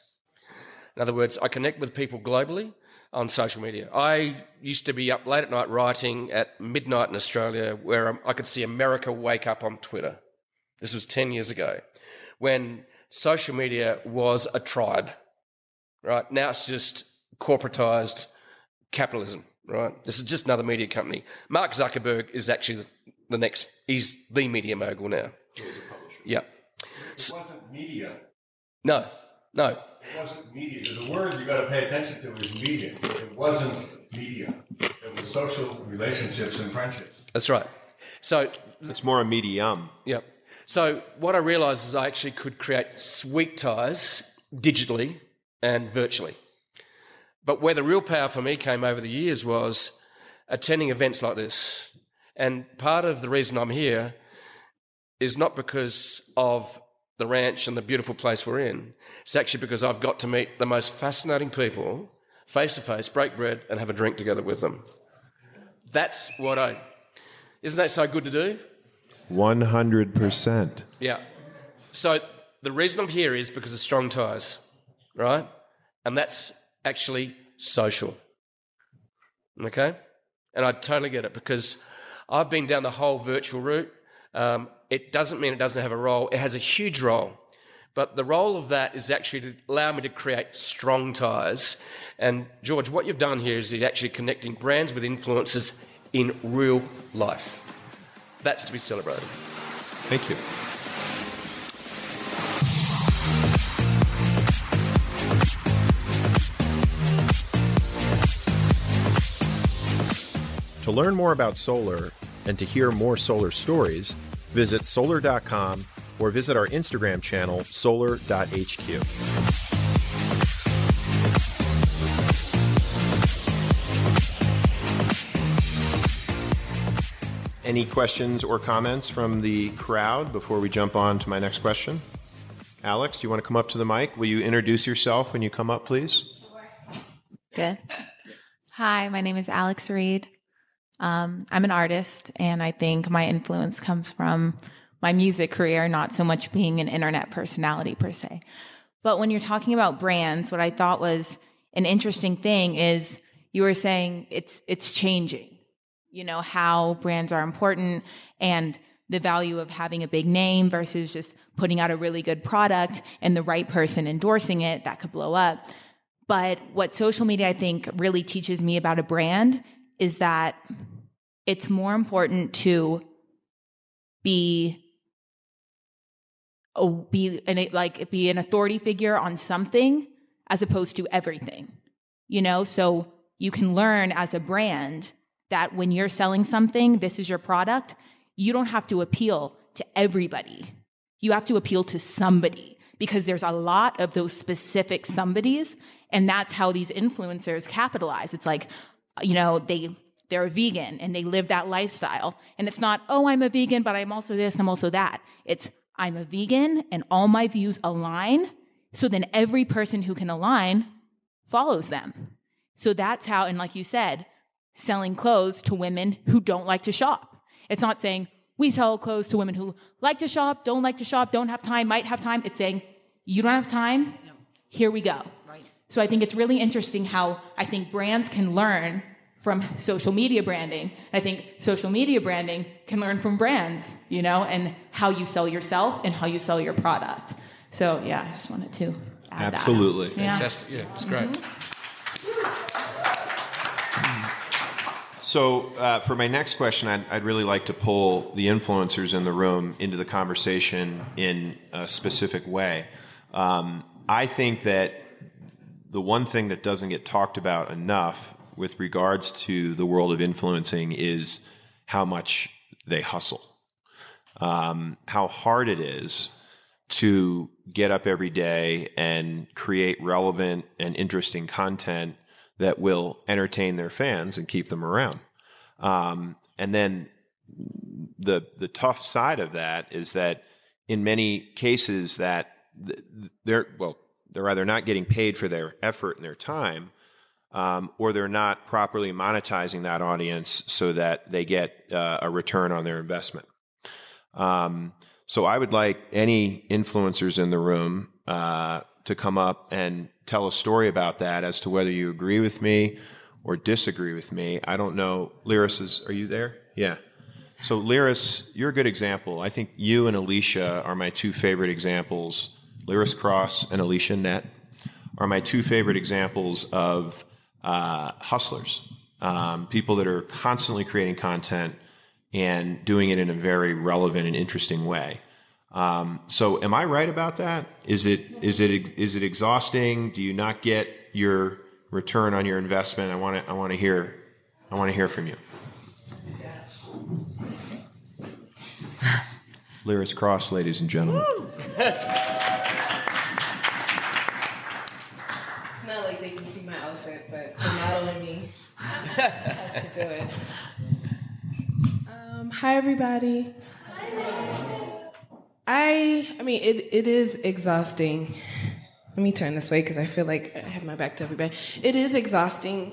In other words, I connect with people globally on social media. I used to be up late at night writing at midnight in Australia where I could see America wake up on Twitter. This was 10 years ago when social media was a tribe, right? Now it's just corporatized capitalism. Right, this is just another media company. Mark Zuckerberg is actually the next. He's the media mogul now. He was a publisher. Yeah. It wasn't media. No. It wasn't media. The word you got to pay attention to is media. It wasn't media. It was social relationships and friendships. That's right. So it's more a medium. Yep. So what I realised is I actually could create sweet ties digitally and virtually. But where the real power for me came over the years was attending events like this. And part of the reason I'm here is not because of the ranch and the beautiful place we're in. It's actually because I've got to meet the most fascinating people face-to-face, break bread, and have a drink together with them. That's what I... Isn't that so good to do? 100%. Yeah. So the reason I'm here is because of strong ties, right? And that's actually social. Okay? And I totally get it because I've been down the whole virtual route. It doesn't mean it doesn't have a role. It has a huge role. But the role of that is actually to allow me to create strong ties. And, George, what you've done here is you're actually connecting brands with influencers in real life. That's to be celebrated. Thank you. To learn more about solar and to hear more solar stories, visit solar.com or visit our Instagram channel, solar.hq. Any questions or comments from the crowd before we jump on to my next question? Alex, do you want to come up to the mic? Will you introduce yourself when you come up, please? Good. Hi, my name is Alex Reed. I'm an artist, and I think my influence comes from my music career, not so much being an internet personality per se. But when you're talking about brands, what I thought was an interesting thing is you were saying it's changing. You know, how brands are important and the value of having a big name versus just putting out a really good product and the right person endorsing it, that could blow up. But what social media, I think, really teaches me about a brand is that it's more important to be an authority figure on something as opposed to everything, you know? So you can learn as a brand that when you're selling something, this is your product, you don't have to appeal to everybody. You have to appeal to somebody because there's a lot of those specific somebodies, and that's how these influencers capitalize. It's like, you know, they're a vegan and they live that lifestyle, and it's not, oh, I'm a vegan, but I'm also this and I'm also that. It's, I'm a vegan and all my views align, so then every person who can align follows them. So that's how, and like you said, selling clothes to women who don't like to shop. It's not saying, we sell clothes to women who like to shop, don't have time, might have time. It's saying, you don't have time, no. Here we go. Right. So I think it's really interesting how I think brands can learn from social media branding. I think social media branding can learn from brands, you know, and how you sell yourself and how you sell your product. So, yeah, I just wanted to add absolutely. That. Absolutely. Yeah. Fantastic. Yeah, it's great. Mm-hmm. So for my next question, I'd really like to pull the influencers in the room into the conversation in a specific way. I think that the one thing that doesn't get talked about enough with regards to the world of influencing is how much they hustle, how hard it is to get up every day and create relevant and interesting content that will entertain their fans and keep them around. And then the tough side of that is that in many cases that they're either not getting paid for their effort and their time, or they're not properly monetizing that audience so that they get a return on their investment. So I would like any influencers in the room to come up and tell a story about that as to whether you agree with me or disagree with me. I don't know. Lyris, are you there? Yeah. So Lyris, you're a good example. I think you and Alicia are my two favorite examples. Lyris Cross and Alicia Net are my two favorite examples of hustlers, people that are constantly creating content and doing it in a very relevant and interesting way. So am I right about that? Is it exhausting? Do you not get your return on your investment? I want to hear from you. Lyris Cross, ladies and gentlemen. It's not like they can see my outfit, but they're modeling me has to do it. Hi, everybody. I mean, it is exhausting. Let me turn this way because I feel like I have my back to everybody. It is exhausting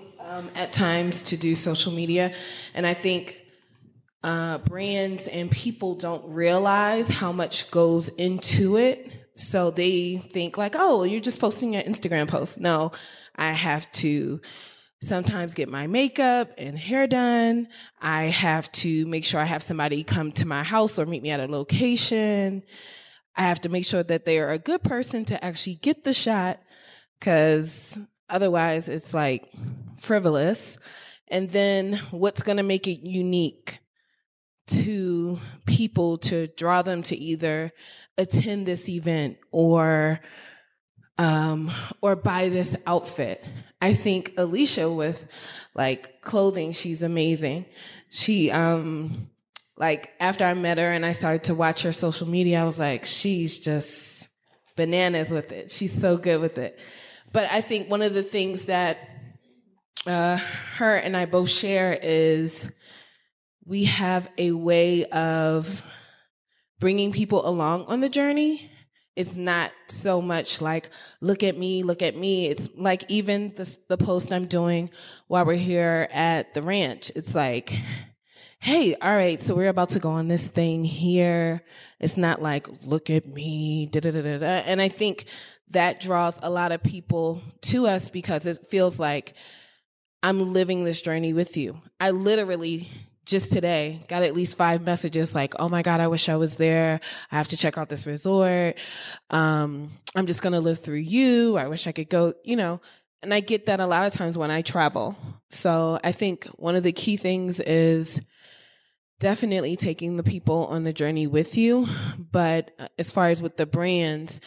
at times to do social media, and I think brands and people don't realize how much goes into it. So they think like, oh, you're just posting your Instagram post. No, I have to sometimes get my makeup and hair done. I have to make sure I have somebody come to my house or meet me at a location. I have to make sure that they are a good person to actually get the shot, because otherwise it's like frivolous. And then what's going to make it unique to people to draw them to either attend this event or buy this outfit? I think Alicia with like clothing, she's amazing. She, like after I met her and I started to watch her social media, I was like, she's just bananas with it. She's so good with it. But I think one of the things that her and I both share is we have a way of bringing people along on the journey. It's not so much like, look at me, look at me. It's like even the post I'm doing while we're here at the ranch, it's like, hey, all right, so we're about to go on this thing here. It's not like, look at me, da-da-da-da-da. And I think that draws a lot of people to us because it feels like I'm living this journey with you. I literally just today got at least 5 messages like, oh my God, I wish I was there. I have to check out this resort. I'm just going to live through you. I wish I could go, you know. And I get that a lot of times when I travel. So I think one of the key things is definitely taking the people on the journey with you. But as far as with the brands,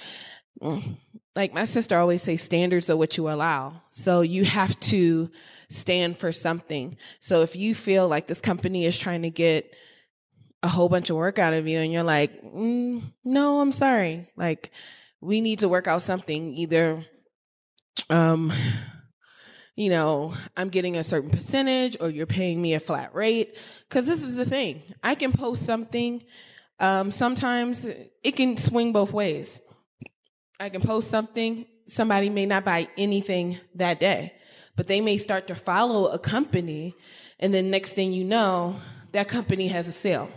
like my sister always says, standards are what you allow. So you have to stand for something. So if you feel like this company is trying to get a whole bunch of work out of you and you're like, no, I'm sorry. Like, we need to work out something. Either, you know, I'm getting a certain percentage or you're paying me a flat rate. Because this is the thing. I can post something. Sometimes it can swing both ways. I can post something. Somebody may not buy anything that day, but they may start to follow a company. And then next thing you know, that company has a sale.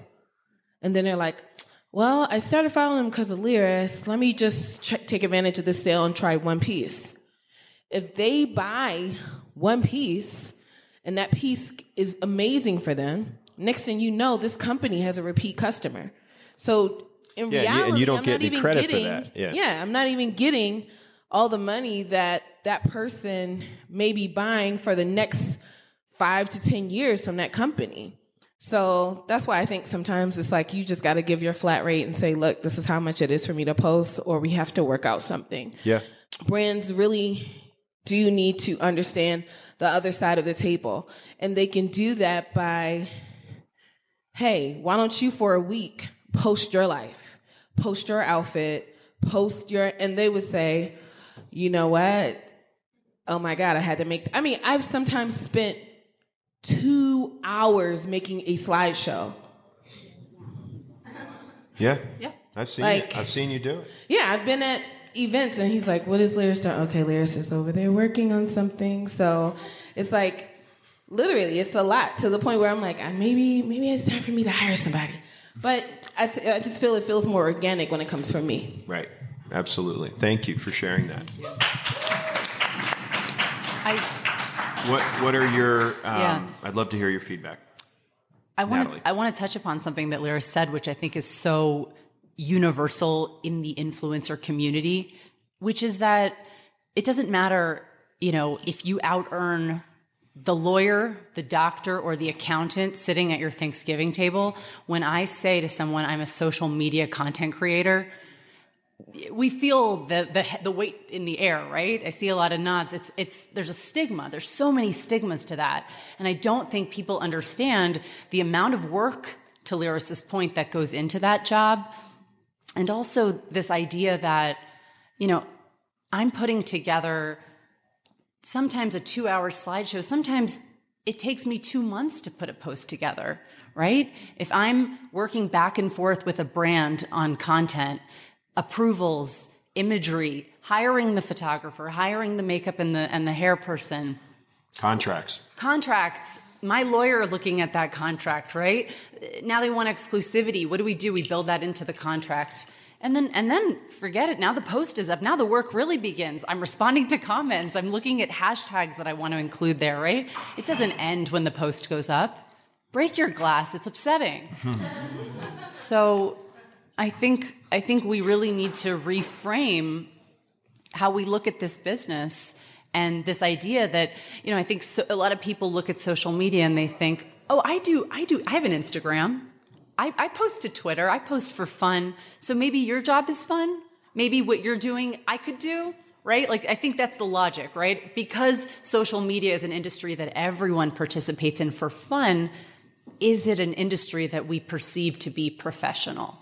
And then they're like, well, I started following them because of Lyris. Let me just take advantage of this sale and try one piece. If they buy one piece and that piece is amazing for them, next thing you know, this company has a repeat customer. So in reality, and you don't get any credit for that. Yeah, I'm not even getting all the money that that person may be buying for the next 5 to 10 years from that company. So that's why I think sometimes it's like you just got to give your flat rate and say, look, this is how much it is for me to post, or we have to work out something. Yeah. Brands really do need to understand the other side of the table. And they can do that by, hey, why don't you for a week post your life, post your outfit, post your, and they would say, you know what? Oh my God, I had to make, I mean, I've sometimes spent 2 hours making a slideshow. Yeah. Yeah. I've seen you do it. Yeah. I've been at events and he's like, what is Lyris doing? Okay, Lyris is over there working on something. So it's like, literally, it's a lot, to the point where I'm like, maybe it's time for me to hire somebody. But I just feel it feels more organic when it comes from me. Right. Absolutely. Thank you for sharing that. Thank you. What are your, I'd love to hear your feedback. I want to touch upon something that Lyris said, which I think is so universal in the influencer community, which is that it doesn't matter, you know, if you out-earn the lawyer, the doctor, or the accountant sitting at your Thanksgiving table. When I say to someone, I'm a social media content creator, we feel the weight in the air, right? I see a lot of nods. There's a stigma. There's so many stigmas to that. And I don't think people understand the amount of work to Lyris's point, that goes into that job. And also this idea that, you know, I'm putting together sometimes a 2-hour slideshow. Sometimes it takes me 2 months to put a post together, right? If I'm working back and forth with a brand on content, approvals, imagery, hiring the photographer, hiring the makeup and the hair person. Contracts. My lawyer looking at that contract, right? Now they want exclusivity. What do? We build that into the contract. And then forget it. Now the post is up. Now the work really begins. I'm responding to comments. I'm looking at hashtags that I want to include there, right? It doesn't end when the post goes up. Break your glass. It's upsetting. So I think we really need to reframe how we look at this business and this idea that, you know, I think a lot of people look at social media and they think, oh, I have an Instagram. I post to Twitter. I post for fun. So maybe your job is fun. Maybe what you're doing, I could do, right? Like, I think that's the logic, right? Because social media is an industry that everyone participates in for fun. Is it an industry that we perceive to be professional?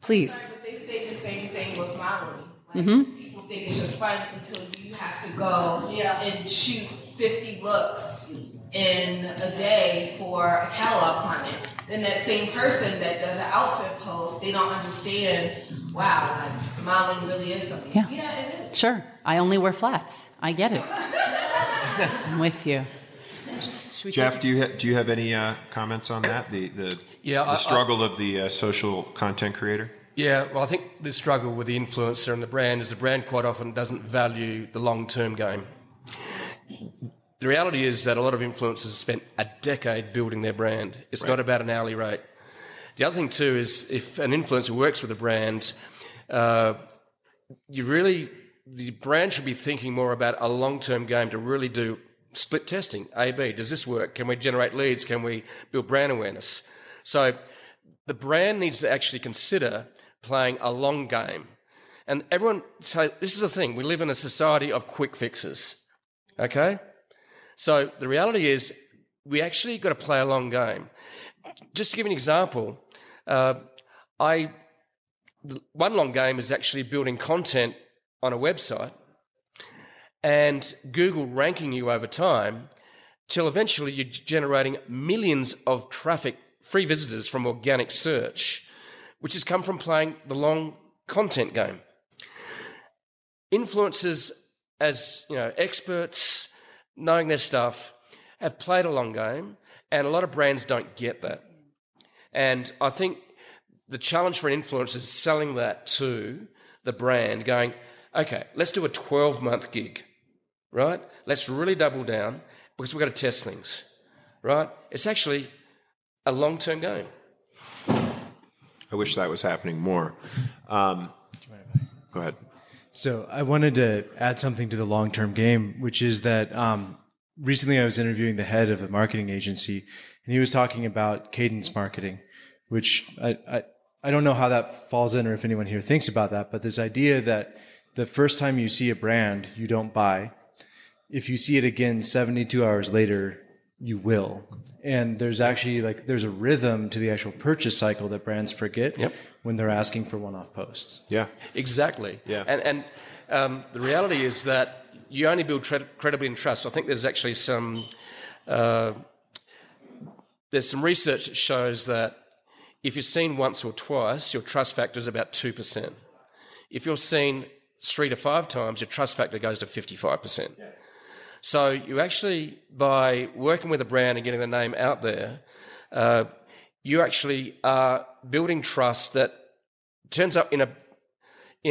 Please. They say the same thing with modeling. Like, people think it's just fun until you have to go and shoot 50 looks in a day for a catalog client. Then that same person that does an outfit post, they don't understand, wow, like, modeling really is something. Yeah, it is. Sure. I only wear flats. I get it. I'm with you. Jeff, do you have any comments on that? The struggle of the social content creator? Yeah, well, I think the struggle with the influencer and the brand is the brand quite often doesn't value the long-term game. The reality is that a lot of influencers spent a decade building their brand. It's not about an hourly rate. The other thing, too, is if an influencer works with a brand, the brand should be thinking more about a long-term game to really do split testing, A/B. Does this work? Can we generate leads? Can we build brand awareness? So the brand needs to actually consider playing a long game. And everyone, so this is the thing, we live in a society of quick fixes, okay? So the reality is we actually got to play a long game. Just to give an example, one long game is actually building content on a website and Google ranking you over time till eventually you're generating millions of traffic, free visitors from organic search, which has come from playing the long content game. Influencers, as you know, experts, knowing their stuff, have played a long game, and a lot of brands don't get that. And I think the challenge for an influencer is selling that to the brand, going, okay, let's do a 12-month gig, right? Let's really double down because we've got to test things, right? It's actually a long-term game. I wish that was happening more. Go ahead. So I wanted to add something to the long-term game, which is that recently I was interviewing the head of a marketing agency, and he was talking about cadence marketing, which I don't know how that falls in or if anyone here thinks about that, but this idea that the first time you see a brand, you don't buy. If you see it again 72 hours later, you will. And there's actually there's a rhythm to the actual purchase cycle that brands forget when they're asking for one-off posts. Yeah, exactly. Yeah. And the reality is that you only build credibility and trust. I think there's actually some research that shows that if you're seen once or twice, your trust factor is about 2%. If you're seen 3 to 5 times, your trust factor goes to 55%. Yeah. So you actually, by working with a brand and getting the name out there, you actually are building trust that turns up in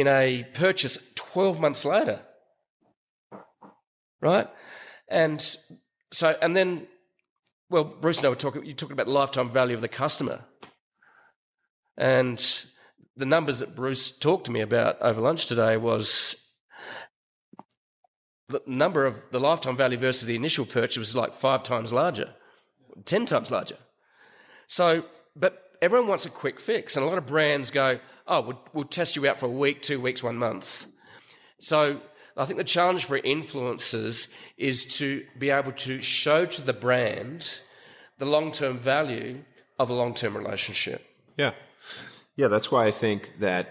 a purchase 12 months later, right? And then Bruce and I were talking. You're talking about lifetime value of the customer, and the numbers that Bruce talked to me about over lunch today was, the number of the lifetime value versus the initial purchase was 10 times larger. So, but everyone wants a quick fix, and a lot of brands go, oh, we'll test you out for a week, 2 weeks, 1 month. So I think the challenge for influencers is to be able to show to the brand the long-term value of a long-term relationship. Yeah. Yeah, that's why I think that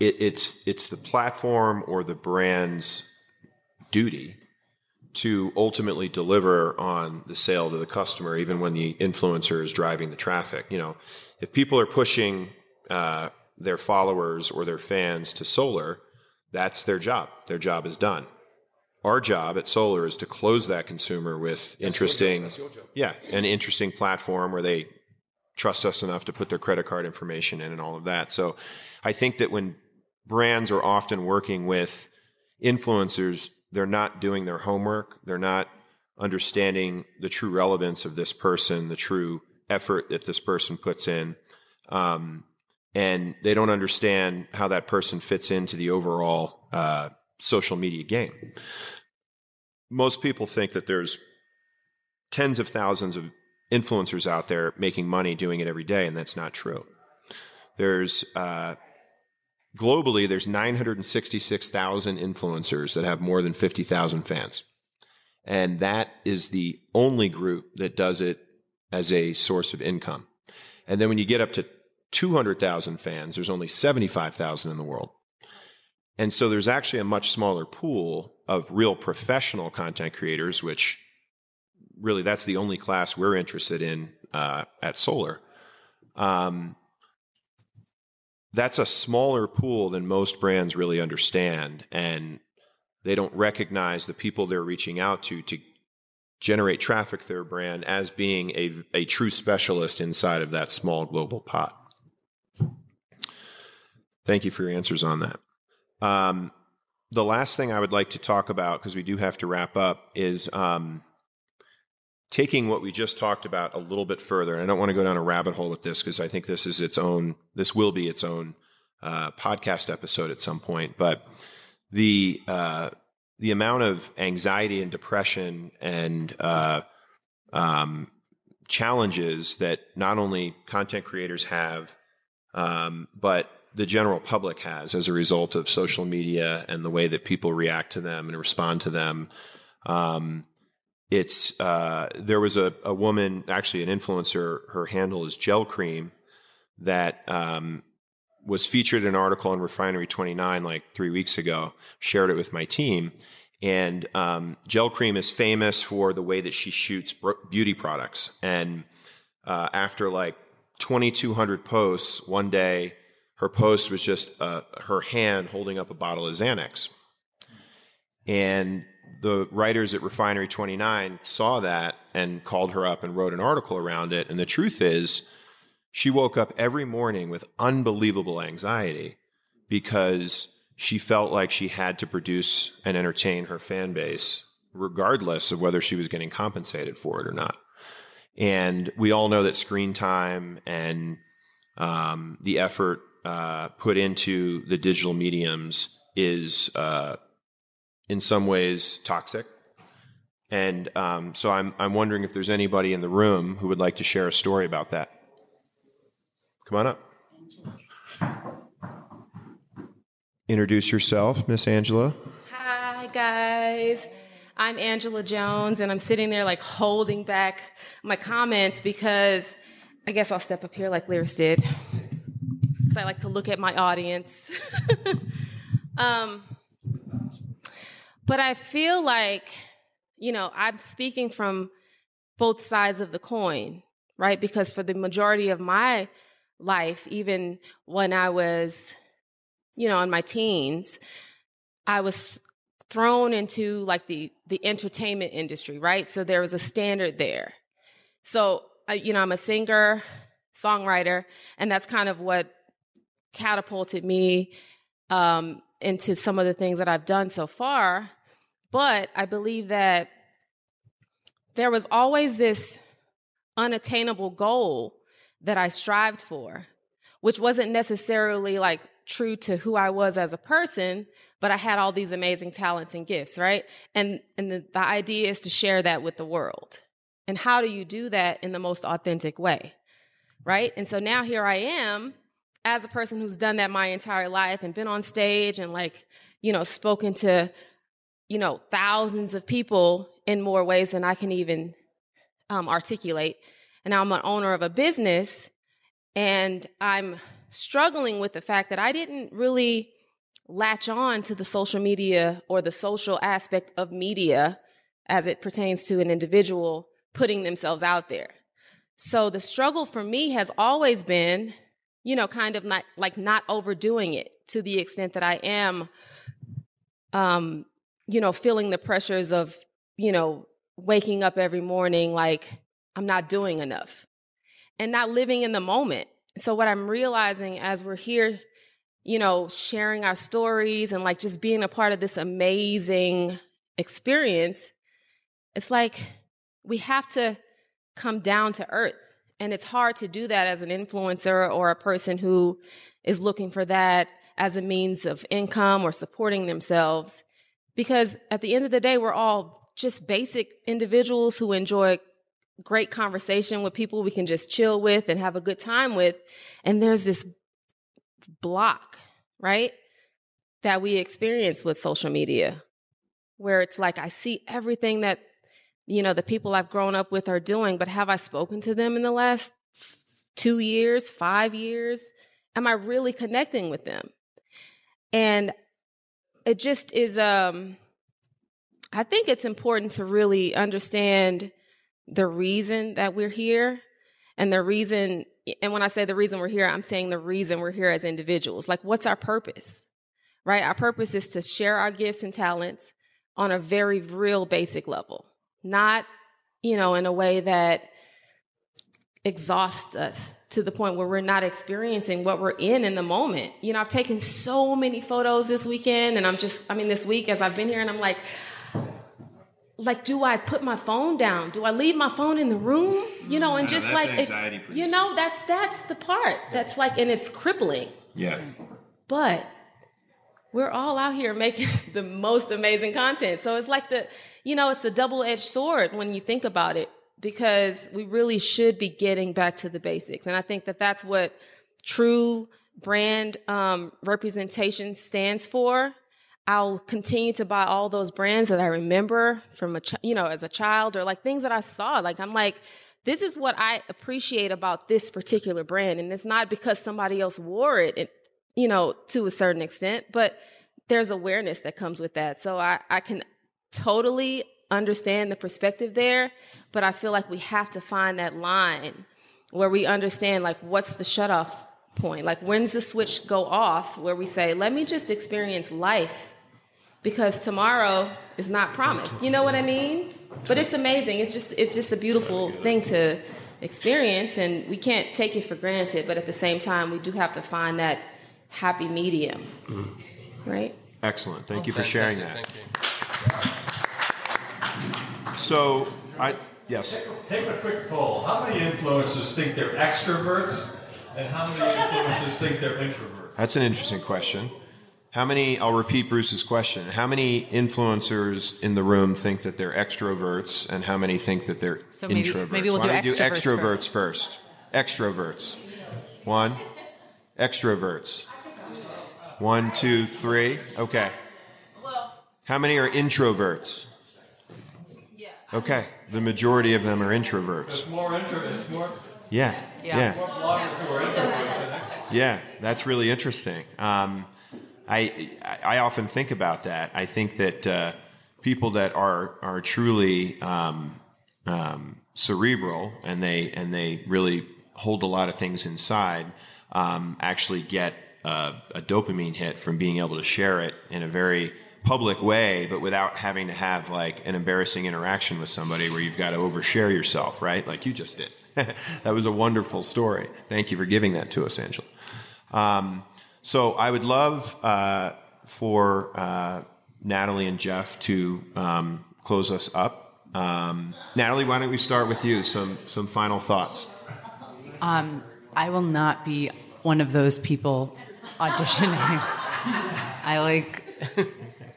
it's the platform or the brand's duty to ultimately deliver on the sale to the customer, even when the influencer is driving the traffic. You know, if people are pushing their followers or their fans to solar, that's their job. Their job is done. Our job at Solar is to close that consumer with an interesting platform where they trust us enough to put their credit card information in and all of that. So I think that when brands are often working with influencers, they're not doing their homework. They're not understanding the true relevance of this person, the true effort that this person puts in. And they don't understand how that person fits into the overall social media game. Most people think that there's tens of thousands of influencers out there making money doing it every day, and that's not true. There's globally, there's 966,000 influencers that have more than 50,000 fans. And that is the only group that does it as a source of income. And then when you get up to 200,000 fans, there's only 75,000 in the world. And so there's actually a much smaller pool of real professional content creators, which really that's the only class we're interested in at Solar. That's a smaller pool than most brands really understand. And they don't recognize the people they're reaching out to generate traffic to their brand as being a true specialist inside of that small global pot. Thank you for your answers on that. The last thing I would like to talk about, because we do have to wrap up, is taking what we just talked about a little bit further. And I don't want to go down a rabbit hole with this, because I think this will be its own podcast episode at some point. But the amount of anxiety and depression and challenges that not only content creators have, but the general public has as a result of social media and the way that people react to them and respond to them. There was a woman, actually an influencer, her handle is Gel Cream, that was featured in an article on Refinery29 like 3 weeks ago, shared it with my team. And Gel Cream is famous for the way that she shoots beauty products. And after like 2,200 posts one day, her post was just her hand holding up a bottle of Xanax. And the writers at Refinery29 saw that and called her up and wrote an article around it. And the truth is, she woke up every morning with unbelievable anxiety because she felt like she had to produce and entertain her fan base, regardless of whether she was getting compensated for it or not. And we all know that screen time and the effort put into the digital mediums is in some ways toxic. And so I'm wondering if there's anybody in the room who would like to share a story about that. Come on up. Introduce yourself, Miss Angela. Hi, guys. I'm Angela Jones, and I'm sitting there like holding back my comments because I guess I'll step up here like Lyris did, because I like to look at my audience. But I feel like, you know, I'm speaking from both sides of the coin, right? Because for the majority of my life, even when I was, you know, in my teens, I was thrown into like the entertainment industry, right? So there was a standard there. So, you know, I'm a singer, songwriter, and that's kind of what catapulted me into some of the things that I've done so far. But I believe that there was always this unattainable goal that I strived for, which wasn't necessarily like true to who I was as a person, but I had all these amazing talents and gifts, right? And the idea is to share that with the world. And how do you do that in the most authentic way, right? And so now here I am as a person who's done that my entire life and been on stage and like, you know, spoken to, you know, thousands of people in more ways than I can even articulate. and I'm an owner of a business, and I'm struggling with the fact that I didn't really latch on to the social media or the social aspect of media as it pertains to an individual putting themselves out there. So the struggle for me has always been, you know, kind of not overdoing it to the extent that I am, you know, feeling the pressures of, you know, waking up every morning like I'm not doing enough and not living in the moment. So what I'm realizing as we're here, you know, sharing our stories and like just being a part of this amazing experience, it's like we have to come down to earth. And it's hard to do that as an influencer or a person who is looking for that as a means of income or supporting themselves. Because at the end of the day, we're all just basic individuals who enjoy great conversation with people we can just chill with and have a good time with. And there's this block, right, that we experience with social media where it's like I see everything that, you know, the people I've grown up with are doing, but have I spoken to them in the last 2 years, 5 years? Am I really connecting with them? And it just is, I think it's important to really understand the reason that we're here and the reason, and when I say the reason we're here, I'm saying the reason we're here as individuals. Like, what's our purpose, right? Our purpose is to share our gifts and talents on a very real basic level, not, you know, in a way that exhausts us to the point where we're not experiencing what we're in the moment. You know, I've taken so many photos this weekend, and this week as I've been here, and I'm like, do I put my phone down? Do I leave my phone in the room? You know, and just like, you know, that's the part that's like, and it's crippling. Yeah. But we're all out here making the most amazing content. So it's like it's a double-edged sword when you think about it, because we really should be getting back to the basics. And I think that that's what true brand representation stands for. I'll continue to buy all those brands that I remember from as a child, or like things that I saw. Like, I'm like, this is what I appreciate about this particular brand. And it's not because somebody else wore it, you know, to a certain extent, but there's awareness that comes with that. So I can totally understand the perspective there, but I feel like we have to find that line where we understand, like, what's the shutoff point? Like, when's the switch go off where we say, let me just experience life, because tomorrow is not promised. You know what I mean? But it's amazing. It's just a beautiful thing to experience, and we can't take it for granted. But at the same time, we do have to find that happy medium, right? Excellent. Thank you for sharing that. Thank you. So, yes. Take a quick poll. How many influencers think they're extroverts, and how many influencers think they're introverts? That's an interesting question. I'll repeat Bruce's question. How many influencers in the room think that they're extroverts, and how many think that they're introverts? Maybe we'll do extroverts first. Extroverts. One. Extroverts. One, two, three. Okay. How many are introverts? Okay. The majority of them are introverts. It's more introverts. Yeah. Yeah. More bloggers who are introverts than extroverts. Yeah. That's really interesting. I often think about that. I think that people that are truly cerebral and they really hold a lot of things inside actually get a dopamine hit from being able to share it in a very public way, but without having to have like an embarrassing interaction with somebody where you've got to overshare yourself, right? Like you just did. That was a wonderful story. Thank you for giving that to us, Angela. So I would love for Natalie and Jeff to close us up. Natalie, why don't we start with you? Some final thoughts. I will not be one of those people auditioning. I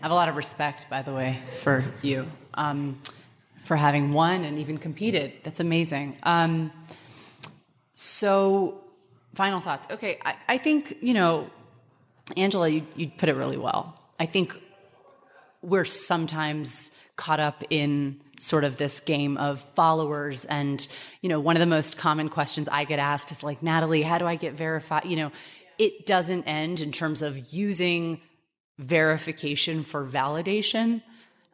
have a lot of respect, by the way, for you, for having won and even competed. That's amazing. So, final thoughts. Okay, I think, you know, Angela, you put it really well. I think we're sometimes caught up in sort of this game of followers. And, you know, one of the most common questions I get asked is like, Natalie, how do I get verified? You know, it doesn't end in terms of using verification for validation.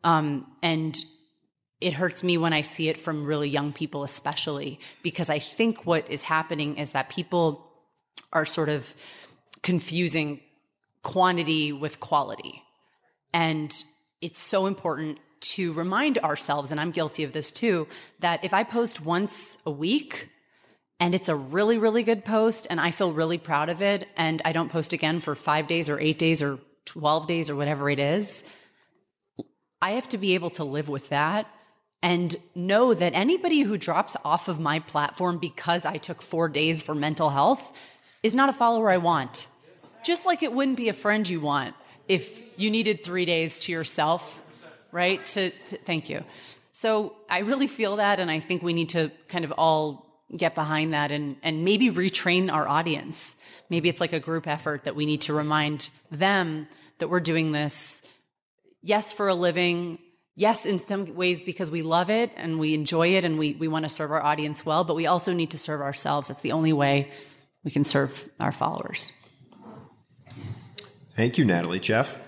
And it hurts me when I see it from really young people, especially, because I think what is happening is that people are sort of confusing quantity with quality. And it's so important to remind ourselves, and I'm guilty of this too, that if I post once a week and it's a really, really good post and I feel really proud of it and I don't post again for 5 days or 8 days or 12 days or whatever it is, I have to be able to live with that and know that anybody who drops off of my platform because I took 4 days for mental health is not a follower I want. Just like it wouldn't be a friend you want if you needed 3 days to yourself, right? Thank you. So I really feel that, and I think we need to kind of all get behind that and maybe retrain our audience. Maybe it's like a group effort that we need to remind them that we're doing this, yes, for a living, yes, in some ways because we love it and we enjoy it and we want to serve our audience well, but we also need to serve ourselves. That's the only way we can serve our followers. Thank you, Natalie. Jeff?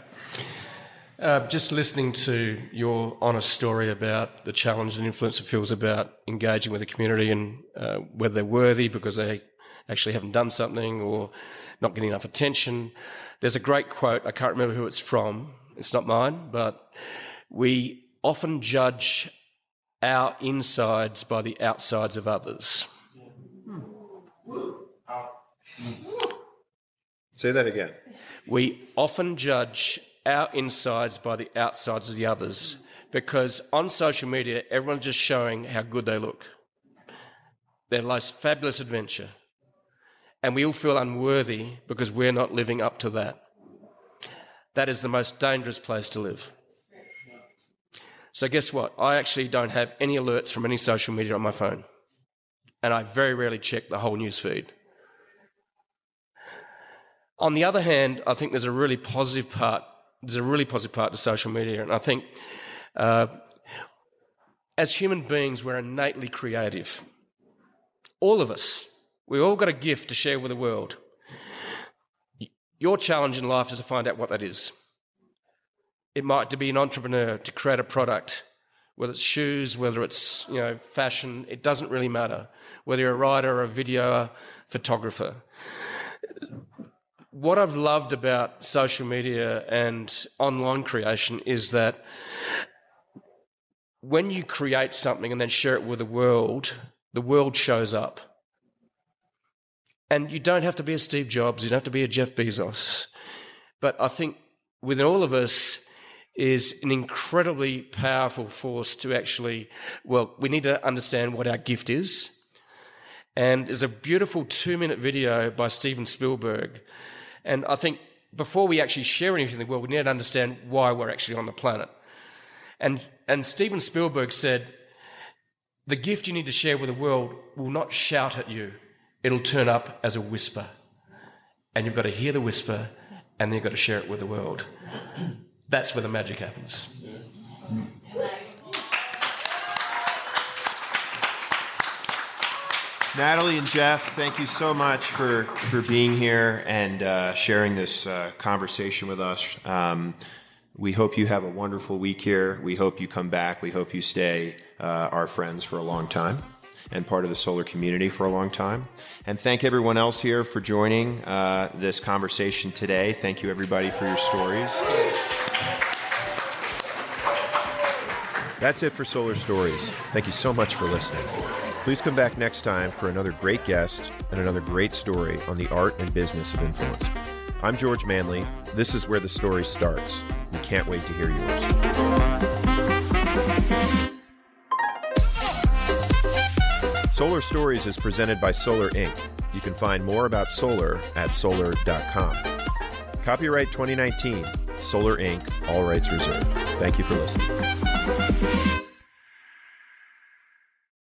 Just listening to your honest story about the challenge an influencer feels about engaging with the community and whether they're worthy because they actually haven't done something or not getting enough attention. There's a great quote. I can't remember who it's from. It's not mine, but we often judge our insides by the outsides of others. Say that again. We often judge our insides by the outsides of the others, because on social media, everyone's just showing how good they look, their life's fabulous adventure, and we all feel unworthy because we're not living up to that. That is the most dangerous place to live. So guess what? I actually don't have any alerts from any social media on my phone, and I very rarely check the whole news feed. On the other hand, I think there's a really positive part. There's a really positive part to social media, and I think as human beings, we're innately creative. All of us. We've all got a gift to share with the world. Your challenge in life is to find out what that is. It might to be an entrepreneur, to create a product, whether it's shoes, whether it's, you know, fashion. It doesn't really matter. Whether you're a writer or a videoer, photographer. What I've loved about social media and online creation is that when you create something and then share it with the world shows up. And you don't have to be a Steve Jobs, you don't have to be a Jeff Bezos. But I think within all of us is an incredibly powerful force to actually, well, we need to understand what our gift is. And there's a beautiful 2-minute video by Steven Spielberg. And I think before we actually share anything in the world, we need to understand why we're actually on the planet. And Steven Spielberg said, the gift you need to share with the world will not shout at you. It'll turn up as a whisper. And you've got to hear the whisper, and then you've got to share it with the world. That's where the magic happens. Natalie and Jeff, thank you so much for being here and sharing this conversation with us. We hope you have a wonderful week here. We hope you come back. We hope you stay our friends for a long time and part of the solar community for a long time. And thank everyone else here for joining this conversation today. Thank you, everybody, for your stories. That's it for Solar Stories. Thank you so much for listening. Please come back next time for another great guest and another great story on the art and business of influence. I'm George Manley. This is where the story starts. We can't wait to hear yours. Solar Stories is presented by Solar, Inc. You can find more about solar at solar.com. Copyright 2019, Solar, Inc., all rights reserved. Thank you for listening.